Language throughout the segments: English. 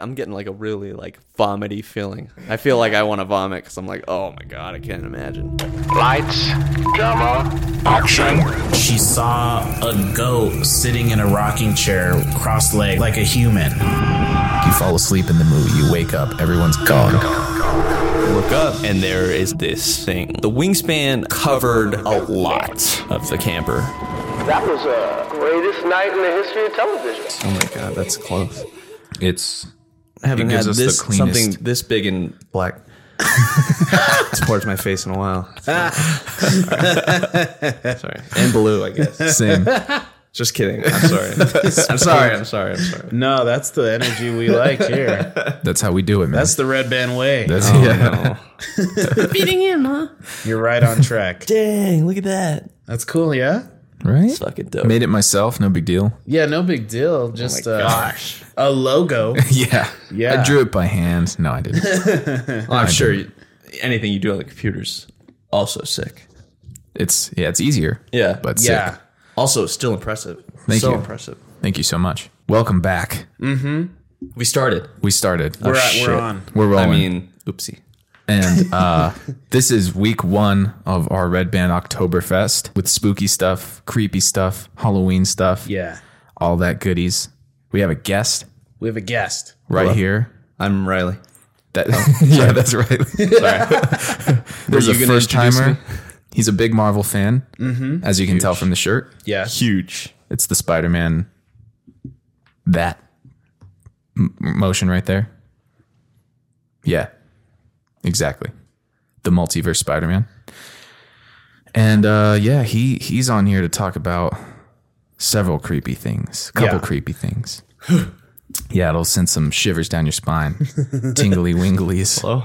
I'm getting like a really like vomity feeling. I feel like I want to vomit because I'm like, oh my god, I can't imagine. Lights, camera, action. She saw a goat sitting in a rocking chair, cross-legged, like a human. You fall asleep in the movie, you wake up, everyone's gone. Look up, and there is this thing. The wingspan covered a lot of the camper. That was the greatest night in the history of television. Oh my god, that's close. I haven't had this something this big in black. It's towards my face in a while. Sorry. And blue, I guess. Same. Just kidding. I'm sorry. No, that's the energy we like here. That's how we do it, man. That's the Red Band way. No. Beating him, huh? You're right on track. Dang, look at that. That's cool, yeah? Right? It's fucking dope. Made it myself, no big deal. Yeah, no big deal. Just gosh. A logo. Yeah. I drew it by hand. No, I didn't. Well, I'm sure anything you do on the computer's also sick. It's easier. Yeah. But sick. Also, still impressive. Thank you. Thank you so much. Welcome back. Mm-hmm. We started. We're on. We're rolling. I mean, oopsie. And this is week one of our Red Band Oktoberfest with spooky stuff, creepy stuff, Halloween stuff. Yeah. All that goodies. We have a guest. Right. Hello. Here. I'm Riley. Yeah, that's right. Sorry. There's a first timer. He's a big Marvel fan, as you can tell from the shirt. Yeah. Huge. It's the Spider-Man, that motion right there. Yeah, exactly. The multiverse Spider-Man. And he's on here to talk about several creepy things, creepy things. Yeah, it'll send some shivers down your spine. Tingly winglies. Hello?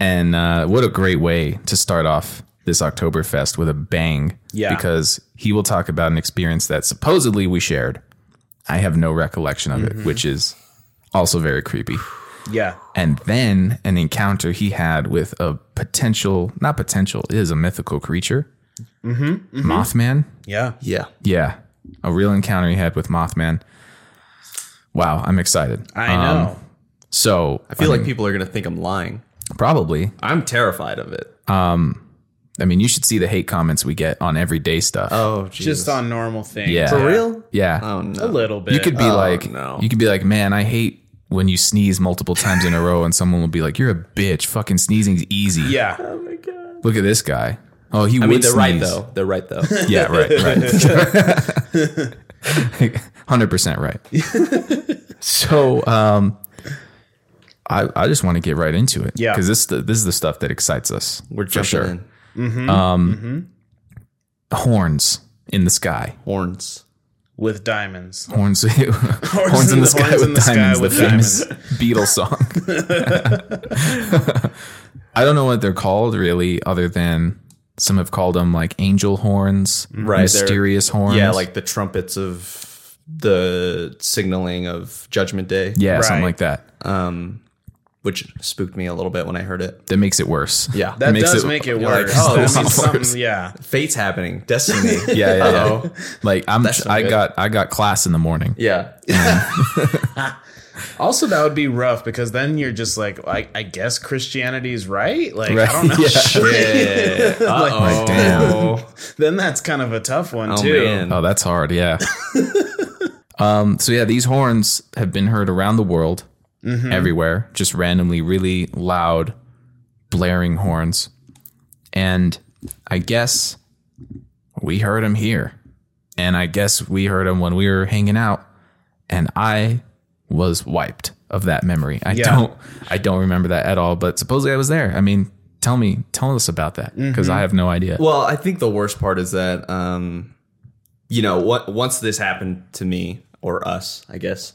And what a great way to start off this Oktoberfest with a bang. Yeah. Because he will talk about an experience that supposedly we shared. I have no recollection of it, which is also very creepy. Yeah. And then an encounter he had with is a mythical creature. Mothman. Yeah. Yeah. Yeah. A real encounter he had with Mothman. Wow, I'm excited. I know. So I feel like people are going to think I'm lying. Probably. I'm terrified of it. I mean, you should see the hate comments we get on everyday stuff. Oh, geez. Just on normal things. Yeah. For real? Yeah. Oh, no. A little bit. You could be man, I hate when you sneeze multiple times in a row, and someone will be like, you're a bitch. Fucking sneezing's easy. Yeah. Oh, my God. Look at this guy. Oh, he would sneeze. They're right, though. Yeah, right. 100% right. So I just want to get right into it. Yeah. Because this is the stuff that excites us. We're jumping in. Horns in the sky. Horns. With diamonds. Horns in the sky with diamonds. The famous Beatles song. I don't know what they're called really, other than some have called them like angel horns, mysterious horns. Yeah, like the trumpets of the signaling of Judgment Day. Yeah, something like that. Which spooked me a little bit when I heard it. That makes it worse. Yeah. That does make it worse. Like, this means something. Yeah. Fate's happening. Destiny. Yeah. Like I got class in the morning. Yeah. Also, that would be rough because then you're just like, I guess Christianity is right. Like, right. I don't know. Yeah. Shit. Yeah. Like, damn. Then that's kind of a tough one, too. Man. Oh, that's hard. Yeah. So, yeah, these horns have been heard around the world, everywhere, just randomly, really loud, blaring horns. And I guess we heard them here. And I guess we heard them when we were hanging out. And I was wiped of that memory. I don't remember that at all, but supposedly I was there. I mean, tell us about that, because I have no idea. Well, I think the worst part is that, once this happened to me, or us, I guess,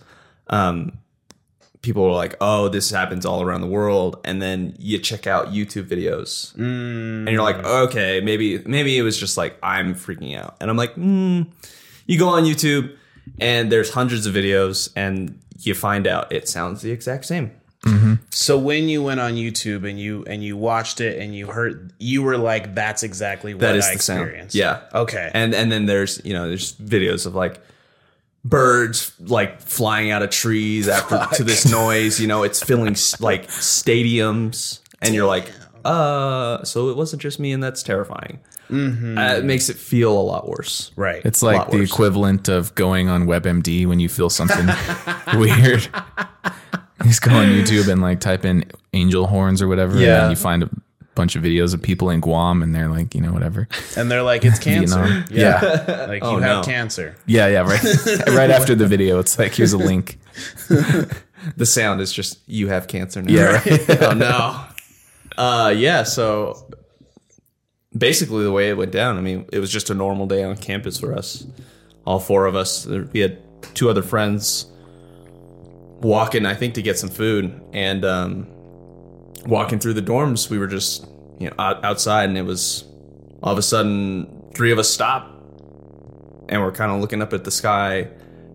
people were like, oh, this happens all around the world. And then you check out YouTube videos and you're like, okay, maybe it was just like, I'm freaking out. And I'm like, you go on YouTube and there's hundreds of videos and you find out it sounds the exact same. Mm-hmm. So when you went on YouTube and you watched it and you heard, you were like, that's exactly what I experienced. Sound. Yeah. Okay. And then there's videos of like birds like flying out of trees after to this noise, you know, it's filling like stadiums, and you're like, so it wasn't just me, and that's terrifying. Mm-hmm. It makes it feel a lot worse. Right. It's like the equivalent of going on WebMD when you feel something weird. You just go on YouTube and like type in angel horns or whatever, yeah, and you find a bunch of videos of people in Guam, and they're like, you know, whatever, and they're like, it's cancer. Yeah. Like, oh, you have cancer. Yeah, right. Right after the video, it's like, here's a link. The sound is just, you have cancer now. Yeah, right? Oh no. Yeah, so basically the way it went down, I mean, it was just a normal day on campus for us, all four of us. We had two other friends walking, I think, to get some food, and walking through the dorms, we were just, you know, outside, and it was all of a sudden three of us stopped, and we're kind of looking up at the sky,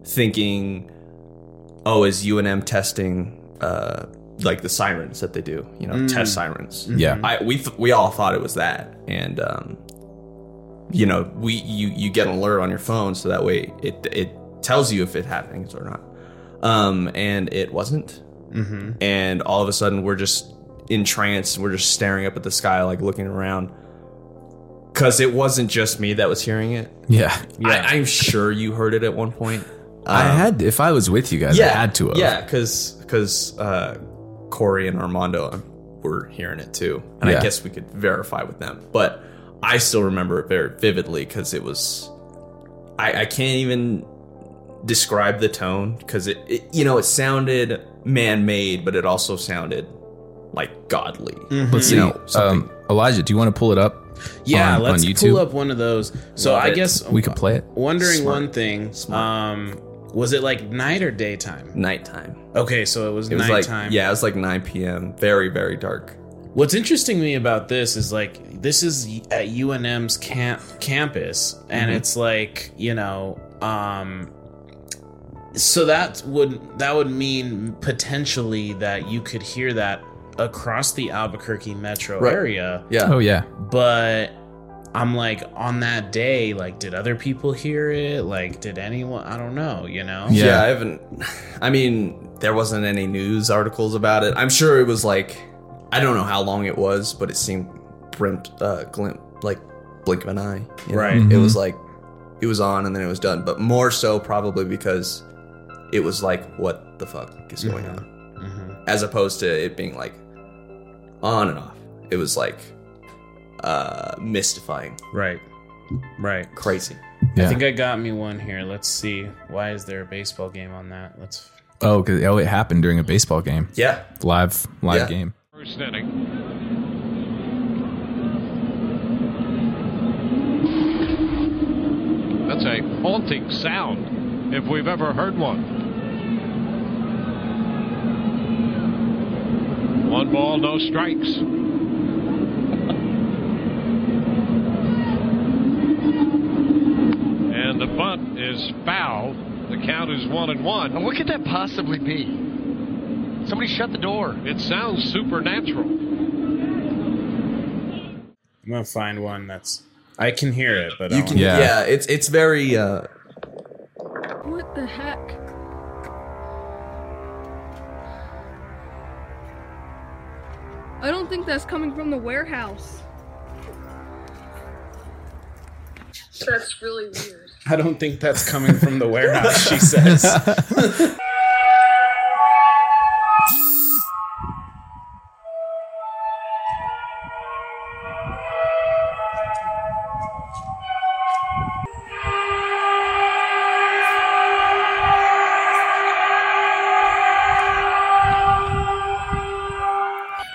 thinking, "Oh, is UNM testing like the sirens that they do? You know, test sirens." Yeah, we all thought it was that, and you know, you get an alert on your phone, so that way it tells you if it happens or not. And it wasn't. Mm-hmm. And all of a sudden, we're just entranced. We're just staring up at the sky, like looking around, because it wasn't just me that was hearing it. Yeah. I'm sure you heard it at one point. If I was with you guys, I had to have. Yeah, because Corey and Armando were hearing it too, and I guess we could verify with them. But I still remember it very vividly because it was. I can't even describe the tone, because it you know, it sounded man-made, but it also sounded like godly. Mm-hmm. Let's see. You know, Elijah, do you want to pull it up? Yeah, let's on pull up one of those. So I guess we could play it. Wondering one thing. Was it like night or daytime? Nighttime. Okay, so it was nighttime. Like, yeah, it was like 9 p.m. Very, very dark. What's interesting to me about this is like, this is at UNM's campus, and it's like, you know, so that would mean potentially that you could hear that across the Albuquerque metro area. Yeah. Oh yeah. But I'm like, on that day, like, did other people hear it? Like, did anyone? I don't know. You know. Yeah. There wasn't any news articles about it. I'm sure it was like, I don't know how long it was, but it seemed like blink of an eye. You know? Right. Mm-hmm. It was like, it was on and then it was done, but more so probably because it was like, what the fuck is going on? Mm-hmm. As opposed to it being like on and off. It was like mystifying. Right. Crazy. Yeah. I think I got me one here. Let's see. Why is there a baseball game on that? Oh, it happened during a baseball game. Yeah. Live game. First inning. That's a haunting sound, if we've ever heard one. One ball, no strikes. And the bunt is foul. The count is 1-1. Now, what could that possibly be? Somebody shut the door. It sounds supernatural. I'm going to find one that's... I can hear it, but you can. Yeah, it's very. What the heck? I don't think that's coming from the warehouse. That's really weird. I don't think that's coming from the warehouse. She says.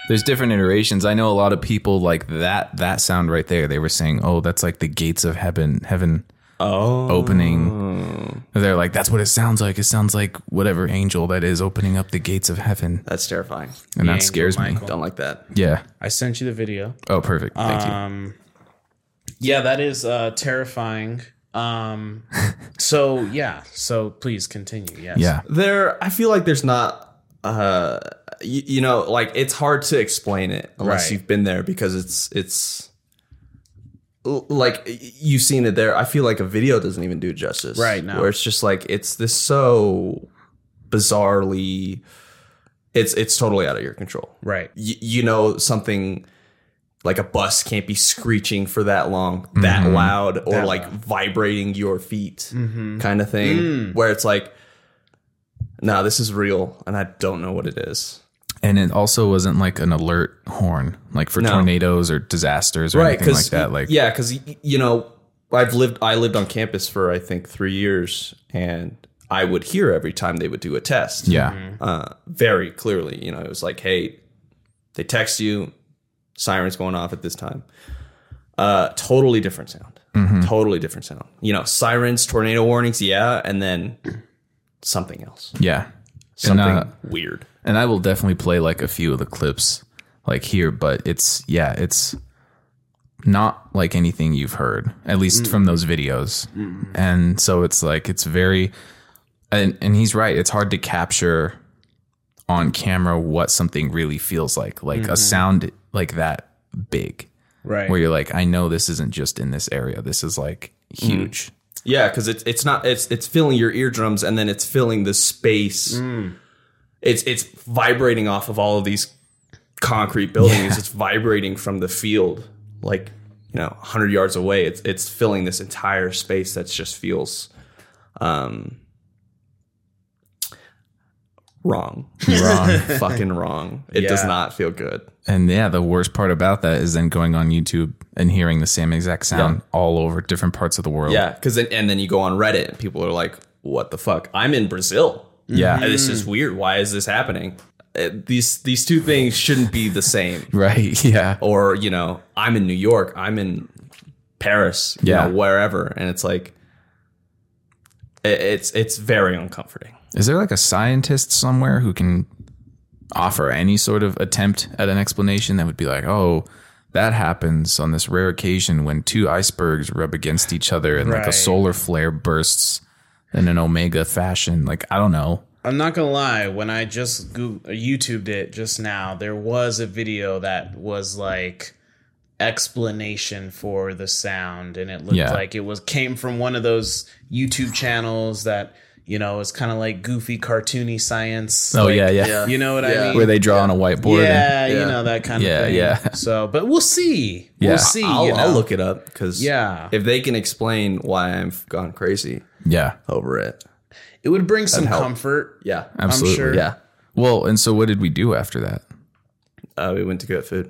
There's different iterations. I know a lot of people like that sound right there. They were saying, "Oh, that's like the gates of heaven opening." They're like, "That's what it sounds like. It sounds like whatever angel that is opening up the gates of heaven." That's terrifying, and that scares me. Don't like that. Yeah, I sent you the video. Oh, perfect. Thank you. Yeah, that is terrifying. So please continue. Yes. Yeah. I feel like there's not. You know, like, it's hard to explain it unless you've been there, because it's like you've seen it there. I feel like a video doesn't even do it justice right now, where it's just like, it's this so bizarrely, it's totally out of your control. Right. You know, something like a bus can't be screeching for that long, mm-hmm. that loud, or that like loud. Vibrating your feet mm-hmm. kind of thing where it's like, nah, this is real. And I don't know what it is. And it also wasn't like an alert horn, like for tornadoes or disasters or anything like that. Like, yeah, because, you know, I lived on campus for, I think, 3 years, and I would hear every time they would do a test. Yeah. Mm-hmm. Very clearly, you know, it was like, hey, they text you, sirens going off at this time. Totally different sound. Mm-hmm. Totally different sound. You know, sirens, tornado warnings. Yeah. And then something else. Yeah. Something weird. And I will definitely play like a few of the clips like here, but it's not like anything you've heard, at least from those videos. Mm. And so it's like, it's very, and he's right. It's hard to capture on camera what something really feels like a sound like that big, right? Where you're like, I know this isn't just in this area. This is like huge. Mm. Yeah. Cause it's filling your eardrums, and then it's filling the space. Mm. It's vibrating off of all of these concrete buildings. Yeah. It's vibrating from the field, like, you know, 100 yards away. It's filling this entire space that just feels wrong. Wrong. Fucking wrong. It does not feel good. And yeah, the worst part about that is then going on YouTube and hearing the same exact sound all over different parts of the world. Yeah, and then you go on Reddit and people are like, what the fuck? I'm in Brazil. Yeah, this is weird. Why is this happening? These two things shouldn't be the same. Right. Yeah. Or, you know, I'm in New York, I'm in Paris, you know, wherever. And it's like, it's very uncomforting. Is there like a scientist somewhere who can offer any sort of attempt at an explanation that would be like, oh, that happens on this rare occasion when two icebergs rub against each other and like a solar flare bursts in an omega fashion? Like, I don't know. I'm not going to lie. When I just YouTubed it just now, there was a video that was like explanation for the sound. And it looked like it came from one of those YouTube channels that, you know, is kind of like goofy, cartoony science. Oh, like, yeah. You know what I mean? Where they draw on a whiteboard. Yeah, and, you know, that kind of thing. Yeah. So, but we'll see. Yeah. We'll see. I'll look it up because if they can explain why I've gone crazy. Yeah. Over it. It would bring some comfort. Yeah. Absolutely. I'm sure. Yeah. Well, and so what did we do after that? We went to get food.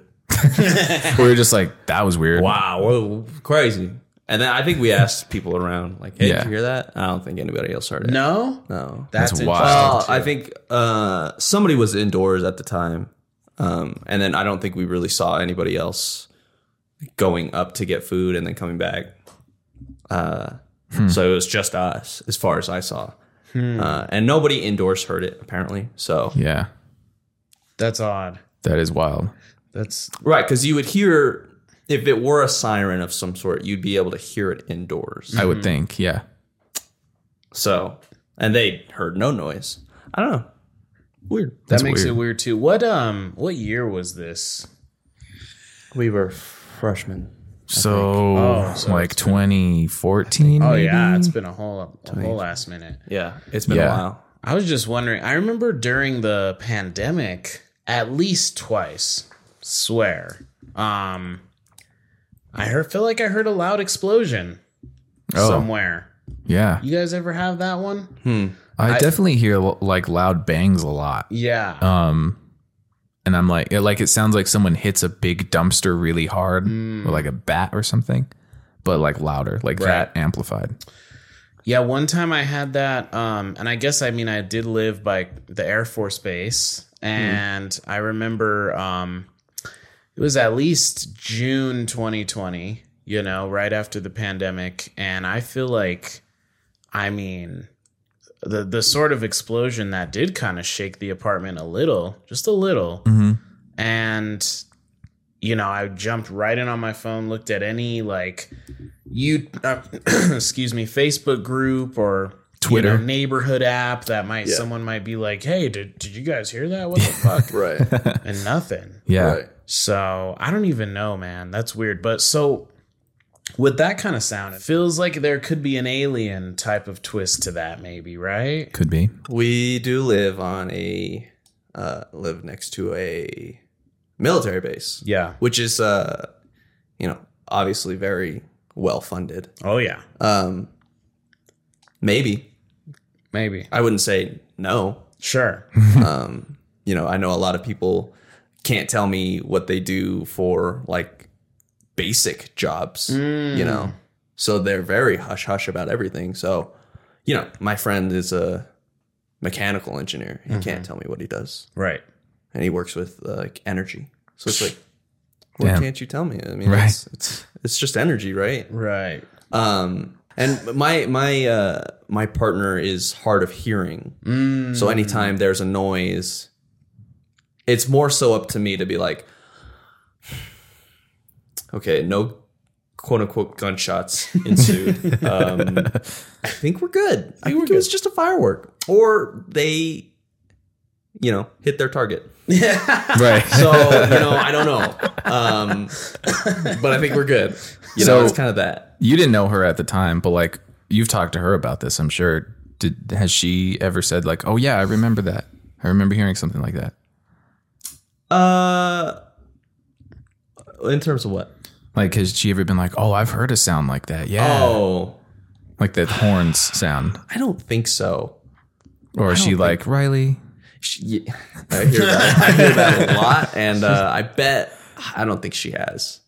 We were just like, that was weird. Wow. Whoa, crazy. And then I think we asked people around, like, hey, did you hear that? I don't think anybody else heard it. No. That's wild. I think somebody was indoors at the time. And then I don't think we really saw anybody else going up to get food and then coming back. So it was just us, as far as I saw. And nobody indoors heard it, apparently. So yeah. That's odd. That is wild. That's right, because you would hear, if it were a siren of some sort, you'd be able to hear it indoors. I would think, yeah. So, and they heard no noise. I don't know. Weird. That makes it weird, too. What year was this? We were freshmen. So like 2014. Oh, maybe? Yeah. It's been a whole last minute. Yeah. It's been a while. I was just wondering. I remember during the pandemic, at least twice, swear, I feel like I heard a loud explosion somewhere. Yeah. You guys ever have that one? I definitely hear like loud bangs a lot. Yeah. And I'm like, it sounds like someone hits a big dumpster really hard or like a bat or something, but like louder, like that amplified. Yeah. One time I had that. And I guess, I mean, I did live by the Air Force Base, and I remember, it was at least June, 2020, you know, right after the pandemic. And I feel like, I mean, the sort of explosion that did kind of shake the apartment a little. Mm-hmm. And, you know, I jumped right in on my phone, looked at any like Facebook group or Twitter, you know, neighborhood app that someone might be like, hey, did you guys hear that? What the fuck? Right. And nothing. Yeah. Right. So I don't even know, man. That's weird. But so with that kind of sound, it feels like there could be an alien type of twist to that, maybe, right? Could be. We do live on a live next to a military base. Yeah. Which is, you know, obviously very well funded. Oh, yeah. Maybe. I wouldn't say no. Sure. You know, I know a lot of people can't tell me what they do for, like, basic jobs, you know, so they're very hush hush about everything. So, you know, my friend is a mechanical engineer. He can't tell me what he does. Right. And he works with like energy. So it's like, why can't you tell me? I mean, it's just energy. Right. And my partner is hard of hearing. So anytime there's a noise, it's more so up to me to be like, okay, no quote unquote gunshots ensued. I think we're good. I think it was just a firework. Or they, you know, hit their target. Right. So, you know, I don't know. But I think we're good. You know, it's kind of that. You didn't know her at the time, but like you've talked to her about this, I'm sure. Has she ever said like, oh yeah, I remember that. I remember hearing something like that. In terms of what? Like, has she ever been like, oh, I've heard a sound like that. Yeah. Oh. Like the horns sound. I don't think so. Or is she like, Riley? Yeah. I hear that a lot. And I don't think she has.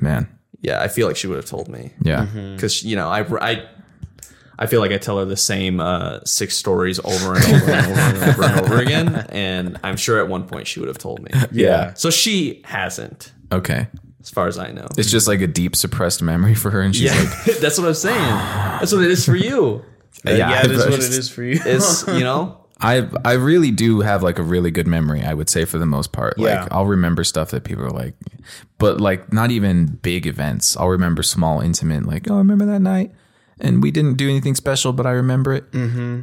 Man. Yeah, I feel like she would have told me. Yeah. Because, you know, I feel like I tell her the same six stories over and over and over and over and over again. And I'm sure at one point she would have told me. Yeah. So she hasn't. Okay. As far as I know. It's just like a deep suppressed memory for her. And she's like, that's what I'm saying. That's what it is for you. Yeah, that's what it is for you. It's, you know, I really do have like a really good memory, I would say, for the most part. Like I'll remember stuff that people are like, but like not even big events. I'll remember small, intimate, like, oh, I remember that night and we didn't do anything special, but I remember it. Mm-hmm.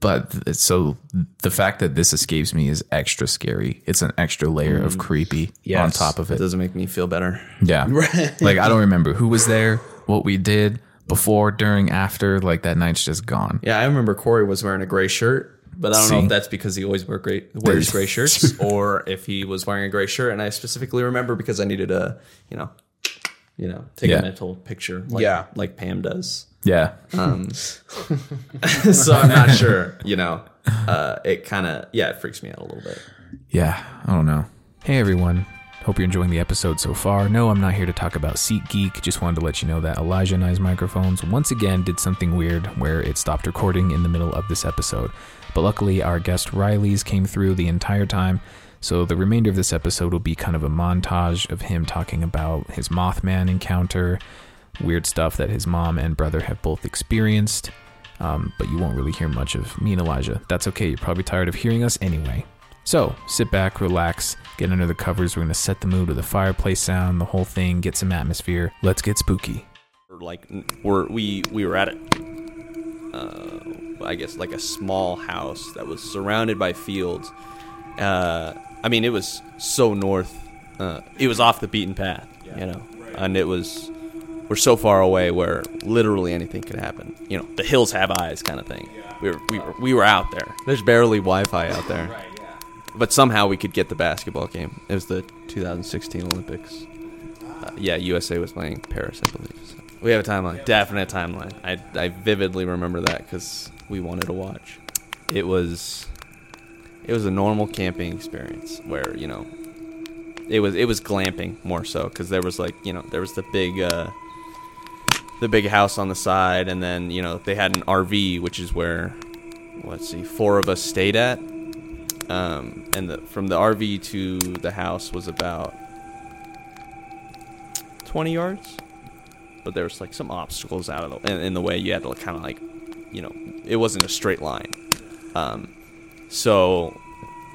But so the fact that this escapes me is extra scary. It's an extra layer of creepy on top of it. It doesn't make me feel better. Yeah. Right. Like I don't remember who was there, what we did before, during, after. Like that night's just gone. Yeah. I remember Corey was wearing a gray shirt, but I don't know if that's because he always wears gray shirts or if he was wearing a gray shirt. And I specifically remember because I needed a, you know, take a mental picture like Pam does. Yeah. So I'm not sure, you know, it kind of, it freaks me out a little bit. Yeah. I don't know. Hey, everyone. Hope you're enjoying the episode so far. No, I'm not here to talk about SeatGeek. Just wanted to let you know that Elijah and I's microphones once again did something weird where it stopped recording in the middle of this episode. But luckily, our guest Riley's came through the entire time. So the remainder of this episode will be kind of a montage of him talking about his Mothman encounter, weird stuff that his mom and brother have both experienced, but you won't really hear much of me and Elijah. That's okay, you're probably tired of hearing us anyway. So sit back, relax, get under the covers. We're going to set the mood with the fireplace sound, the whole thing, get some atmosphere. Let's get spooky. Like we were at it, I guess like a small house that was surrounded by fields. I mean, it was so north, it was off the beaten path, you know, and it was... We're so far away where literally anything could happen. You know, the hills have eyes kind of thing. Yeah. We were out there. There's barely Wi-Fi out there. Right, yeah. But somehow we could get the basketball game. It was the 2016 Olympics. USA was playing Paris, I believe. So we have a timeline. Definite timeline. I vividly remember that because we wanted to watch. It was a normal camping experience where, you know, it was glamping more so because there was like, you know, there was the big house on the side, and then, you know, they had an RV, which is where, four of us stayed at. And from the RV to the house was about 20 yards. But there was, like, some obstacles out of in the way. You had to kind of, like, you know, it wasn't a straight line. So,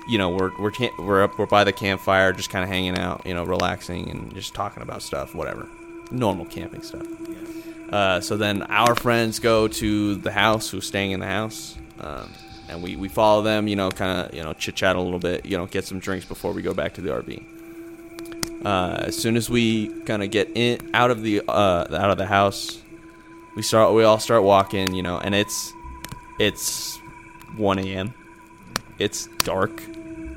you know, we're by the campfire, just kind of hanging out, you know, relaxing and just talking about stuff, whatever. Normal camping stuff. So then our friends go to the house, who's staying in the house, and we follow them, you know, kind of, you know, chit-chat a little bit, you know, get some drinks before we go back to the RV. As soon as we kind of get in out of the house, we all start walking, you know, and it's 1 a.m. It's dark.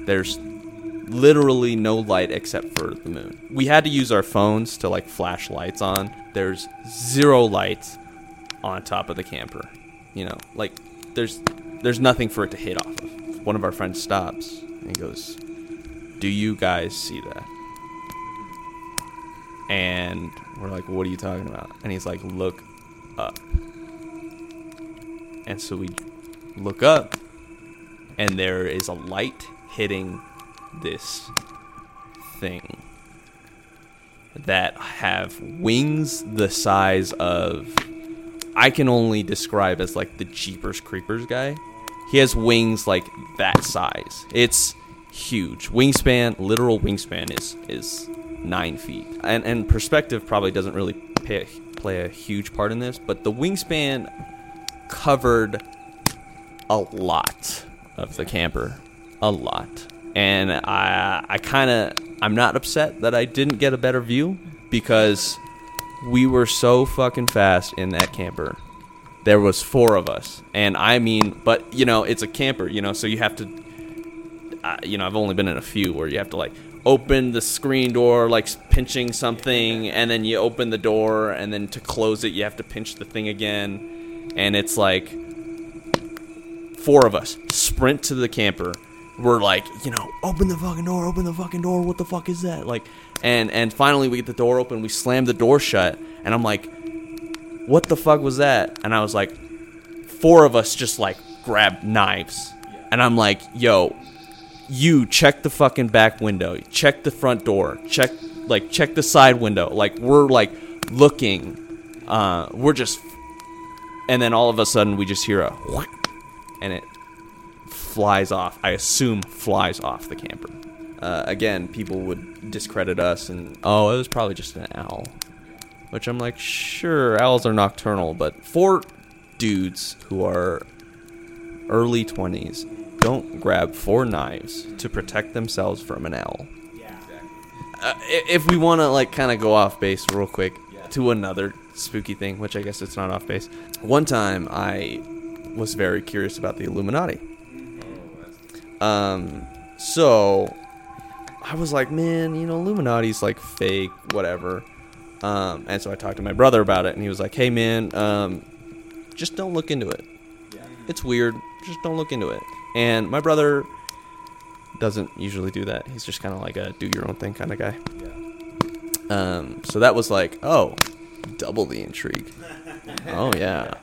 There's literally no light except for the moon. We had to use our phones to like flash lights on. There's zero lights on top of the camper. You know, like there's nothing for it to hit off of. One of our friends stops and goes, "Do you guys see that?" And we're like, "What are you talking about?" And he's like, "Look up." And so we look up, and there is a light hitting this thing that have wings the size of, I can only describe as like the Jeepers Creepers guy. He has wings like that size. It's huge. Wingspan, literal wingspan is 9 feet. And perspective probably doesn't really play a huge part in this, but the wingspan covered a lot of the camper. A lot. And I'm not upset that I didn't get a better view, because we were so fucking fast in that camper. There was 4 of us. And I mean, but you know, it's a camper, you know, so you have to, you know, I've only been in a few where you have to like open the screen door, like pinching something, and then you open the door, and then to close it, you have to pinch the thing again. And it's like 4 of us sprint to the camper. We're like, you know, open the fucking door, what the fuck is that? Like, and finally we get the door open, we slam the door shut, and I'm like, what the fuck was that? And I was like, 4 of us just like grabbed knives. And I'm like, yo, you check the fucking back window, check the front door, check the side window. Like, we're like looking, we're just, and then all of a sudden we just hear a whack, and it flies off. I assume flies off the camper. Again, people would discredit us and, oh, it was probably just an owl. Which I'm like, sure, owls are nocturnal, but 4 dudes who are early 20s don't grab 4 knives to protect themselves from an owl. Yeah, exactly. If we want to like kind of go off base real quick to another spooky thing, which I guess it's not off base. One time I was very curious about the Illuminati. So I was like, man, you know, Illuminati's like fake, whatever. And so I talked to my brother about it, and he was like, hey man, just don't look into it. Yeah. It's weird. Just don't look into it. And my brother doesn't usually do that. He's just kind of like a do your own thing kind of guy. Yeah. So that was like, oh, double the intrigue. Oh yeah.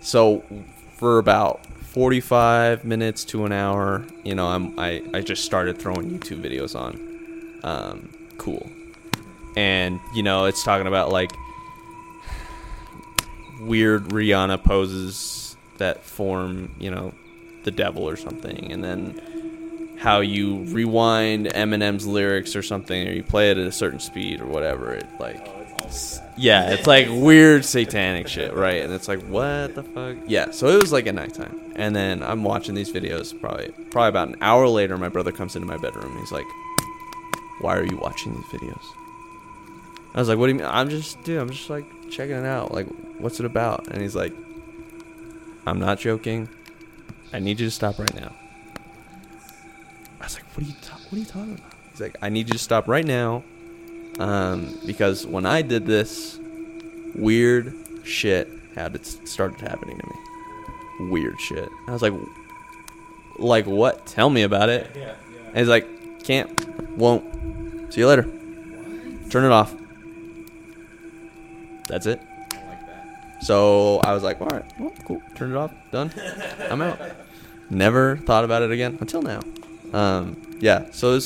So for about 45 minutes to an hour, you know, I just started throwing YouTube videos on. Cool. And, you know, it's talking about, like, weird Rihanna poses that form, you know, the devil or something. And then how you rewind Eminem's lyrics or something, or you play it at a certain speed or whatever. It, like, yeah, it's like weird satanic shit, right? And it's like, what the fuck? Yeah, so it was like at nighttime. And then I'm watching these videos. Probably about an hour later, my brother comes into my bedroom. He's like, why are you watching these videos? I was like, what do you mean? I'm just like checking it out. Like, what's it about? And he's like, I'm not joking. I need you to stop right now. I was like, what are you talking about? He's like, I need you to stop right now. Because when I did this, weird shit started happening to me. Weird shit. I was like, what? Tell me about it. Yeah. And he's like, can't, won't. See you later. What? Turn it off. That's it. I don't like that. So I was like, all right, well, cool. Turn it off. Done. I'm out. Never thought about it again until now. Yeah. So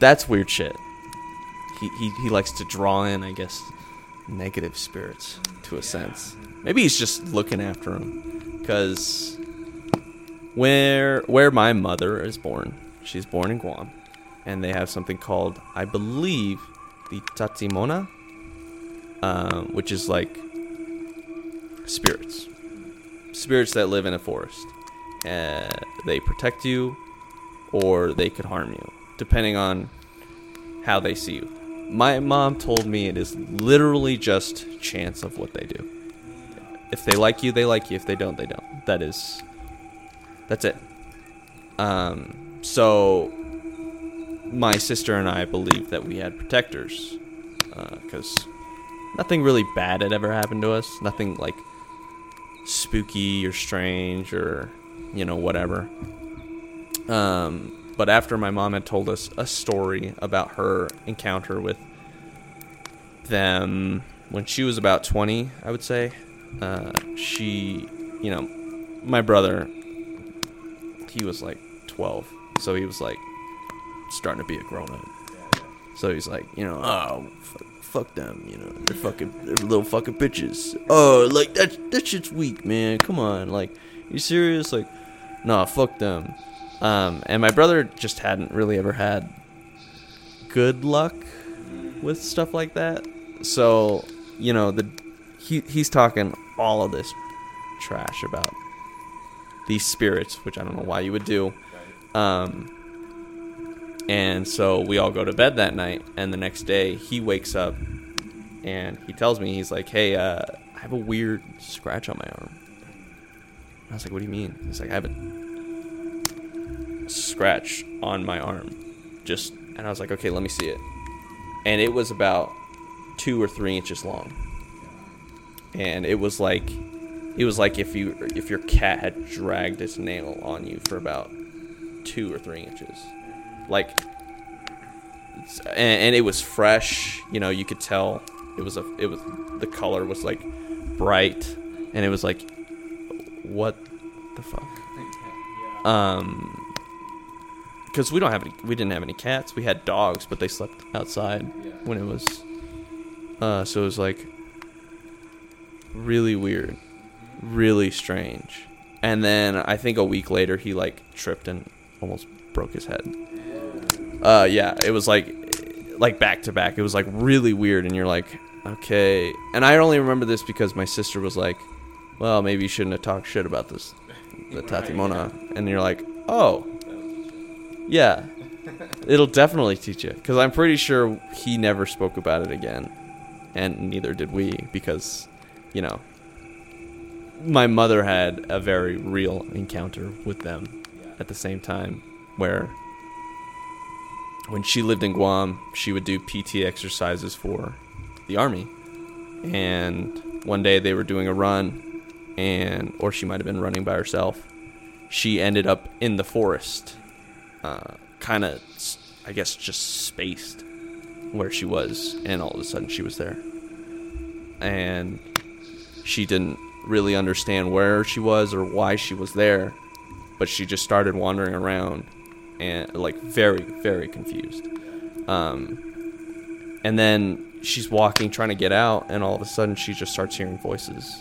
that's weird shit. He likes to draw in, I guess, negative spirits to a sense. Maybe he's just looking after them. Because where my mother is born, she's born in Guam, and they have something called, I believe, the Tatsimona, which is like spirits. Spirits that live in a forest. They protect you, or they could harm you. depending on how they see you. My mom told me it is literally just chance of what they do. If they like you, they like you. If they don't, they don't. That's it. So my sister and I believed that we had protectors, because nothing really bad had ever happened to us. Nothing like spooky or strange or, you know, whatever. But after my mom had told us a story about her encounter with them when she was about 20, I would say, she, you know, my brother, he was like 12, so he was like starting to be a grown-up. So he's like, you know, oh, fuck them, you know, they're little fucking bitches. Oh, like, that shit's weak, man, come on, like, you serious? Like, nah, fuck them. And my brother just hadn't really ever had good luck with stuff like that. So, you know, he's talking all of this trash about these spirits, which I don't know why you would do. And so we all go to bed that night, and the next day he wakes up and he tells me, he's like, hey, I have a weird scratch on my arm. And I was like, what do you mean? He's like, I have a scratch on my arm, just, and I was like, okay, let me see it. And it was about 2 or 3 inches long, and it was like if your cat had dragged its nail on you for about 2 or 3 inches, like, and it was fresh, you know, you could tell it was the color was like bright, and it was like, what the fuck? Because we didn't have any cats. We had dogs, but they slept outside when it was. So it was like really weird, really strange. And then I think a week later he like tripped and almost broke his head. Yeah, it was like back to back. It was like really weird, and you're like, okay. And I only remember this because my sister was like, well, maybe you shouldn't have talked shit about this, the Tatsimona. And you're like, oh. Yeah, it'll definitely teach you, because I'm pretty sure he never spoke about it again, and neither did we, because, you know, my mother had a very real encounter with them at the same time, where when she lived in Guam, she would do PT exercises for the Army, and one day they were doing a run, and or she might have been running by herself. She ended up in the forest. Kind of, I guess, just spaced where she was, and all of a sudden she was there, and she didn't really understand where she was or why she was there, but she just started wandering around and like very, very confused, and then she's walking, trying to get out, and all of a sudden she just starts hearing voices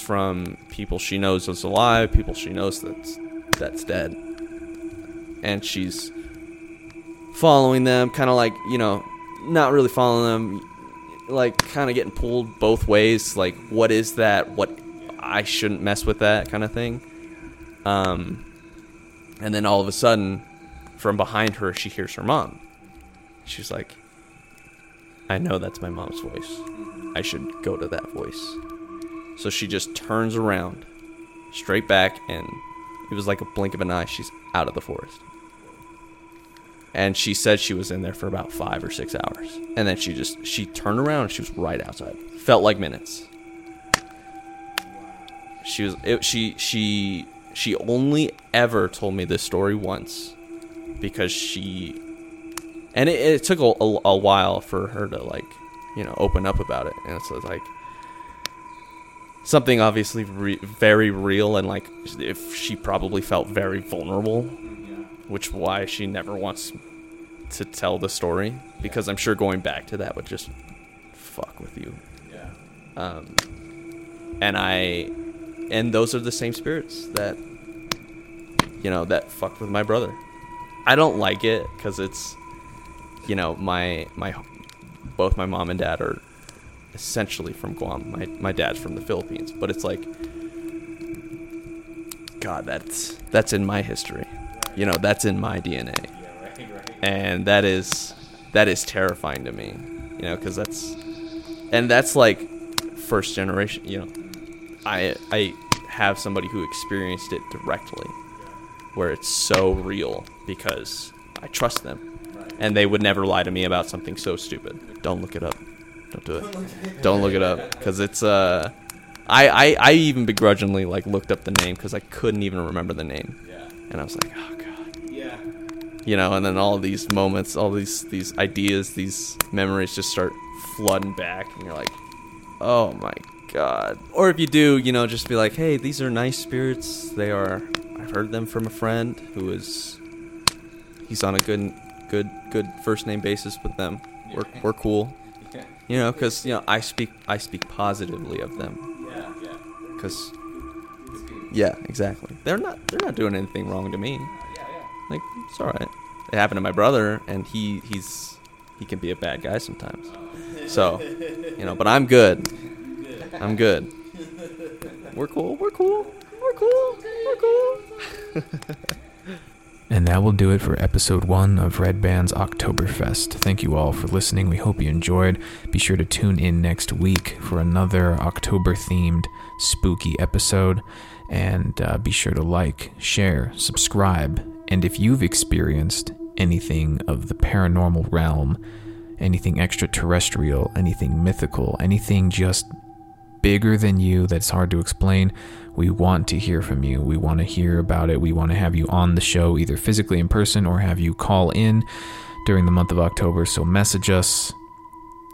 from people she knows is alive, people she knows that's dead. And she's following them, kind of like, you know, not really following them, like kind of getting pulled both ways. Like, what is that? What, I shouldn't mess with that kind of thing. And then all of a sudden, from behind her, she hears her mom. She's like, I know that's my mom's voice. I should go to that voice. So she just turns around, straight back, and it was like a blink of an eye. She's out of the forest. And she said she was in there for about 5 or 6 hours. And then she turned around and she was right outside. Felt like minutes. She only ever told me this story once, because she, and it took a while for her to, like, you know, open up about it. And so it's like something obviously very real, and like, if she probably felt very vulnerable, which why she never wants to tell the story, because I'm sure going back to that would just fuck with you. Yeah. And those are the same spirits that, you know, that fucked with my brother. I don't like it, because it's, you know, both my mom and dad are essentially from Guam. My dad's from the Philippines, but it's like, God, that's in my history. you know, that's in my DNA. Yeah, right. And that is terrifying to me, you know, because that's like first generation, you know. I have somebody who experienced it directly, where it's so real because I trust them, right. And they would never lie to me about something so stupid. Don't look it up. Don't do it. Don't look it up, because it's I even begrudgingly like looked up the name because I couldn't even remember the name, yeah. And I was like, oh god, yeah, you know. And then all these moments, all these ideas, these memories just start flooding back, and you're like, oh my god. Or if you do, you know, just be like, hey, these are nice spirits. They are. I've heard them from a friend who is. He's on a good first name basis with them. Yeah. We're cool. Yeah. You know, because you know I speak positively of them. Yeah, yeah. Because. Yeah, exactly. They're not doing anything wrong to me. Yeah, yeah. Like it's all right. It happened to my brother, and he can be a bad guy sometimes. So, you know, but I'm good. I'm good. We're cool. We're cool. We're cool. We're cool. And that will do it for episode 1 of Red Band's Oktoberfest. Thank you all for listening. We hope you enjoyed. Be sure to tune in next week for another October-themed spooky episode. And be sure to like, share, subscribe. And if you've experienced anything of the paranormal realm, anything extraterrestrial, anything mythical, anything just bigger than you that's hard to explain, we want to hear from you. We want to hear about it. We want to have you on the show, either physically in person or have you call in during the month of October. So message us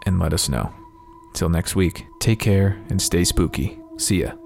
and let us know. Till next week, take care and stay spooky. See ya.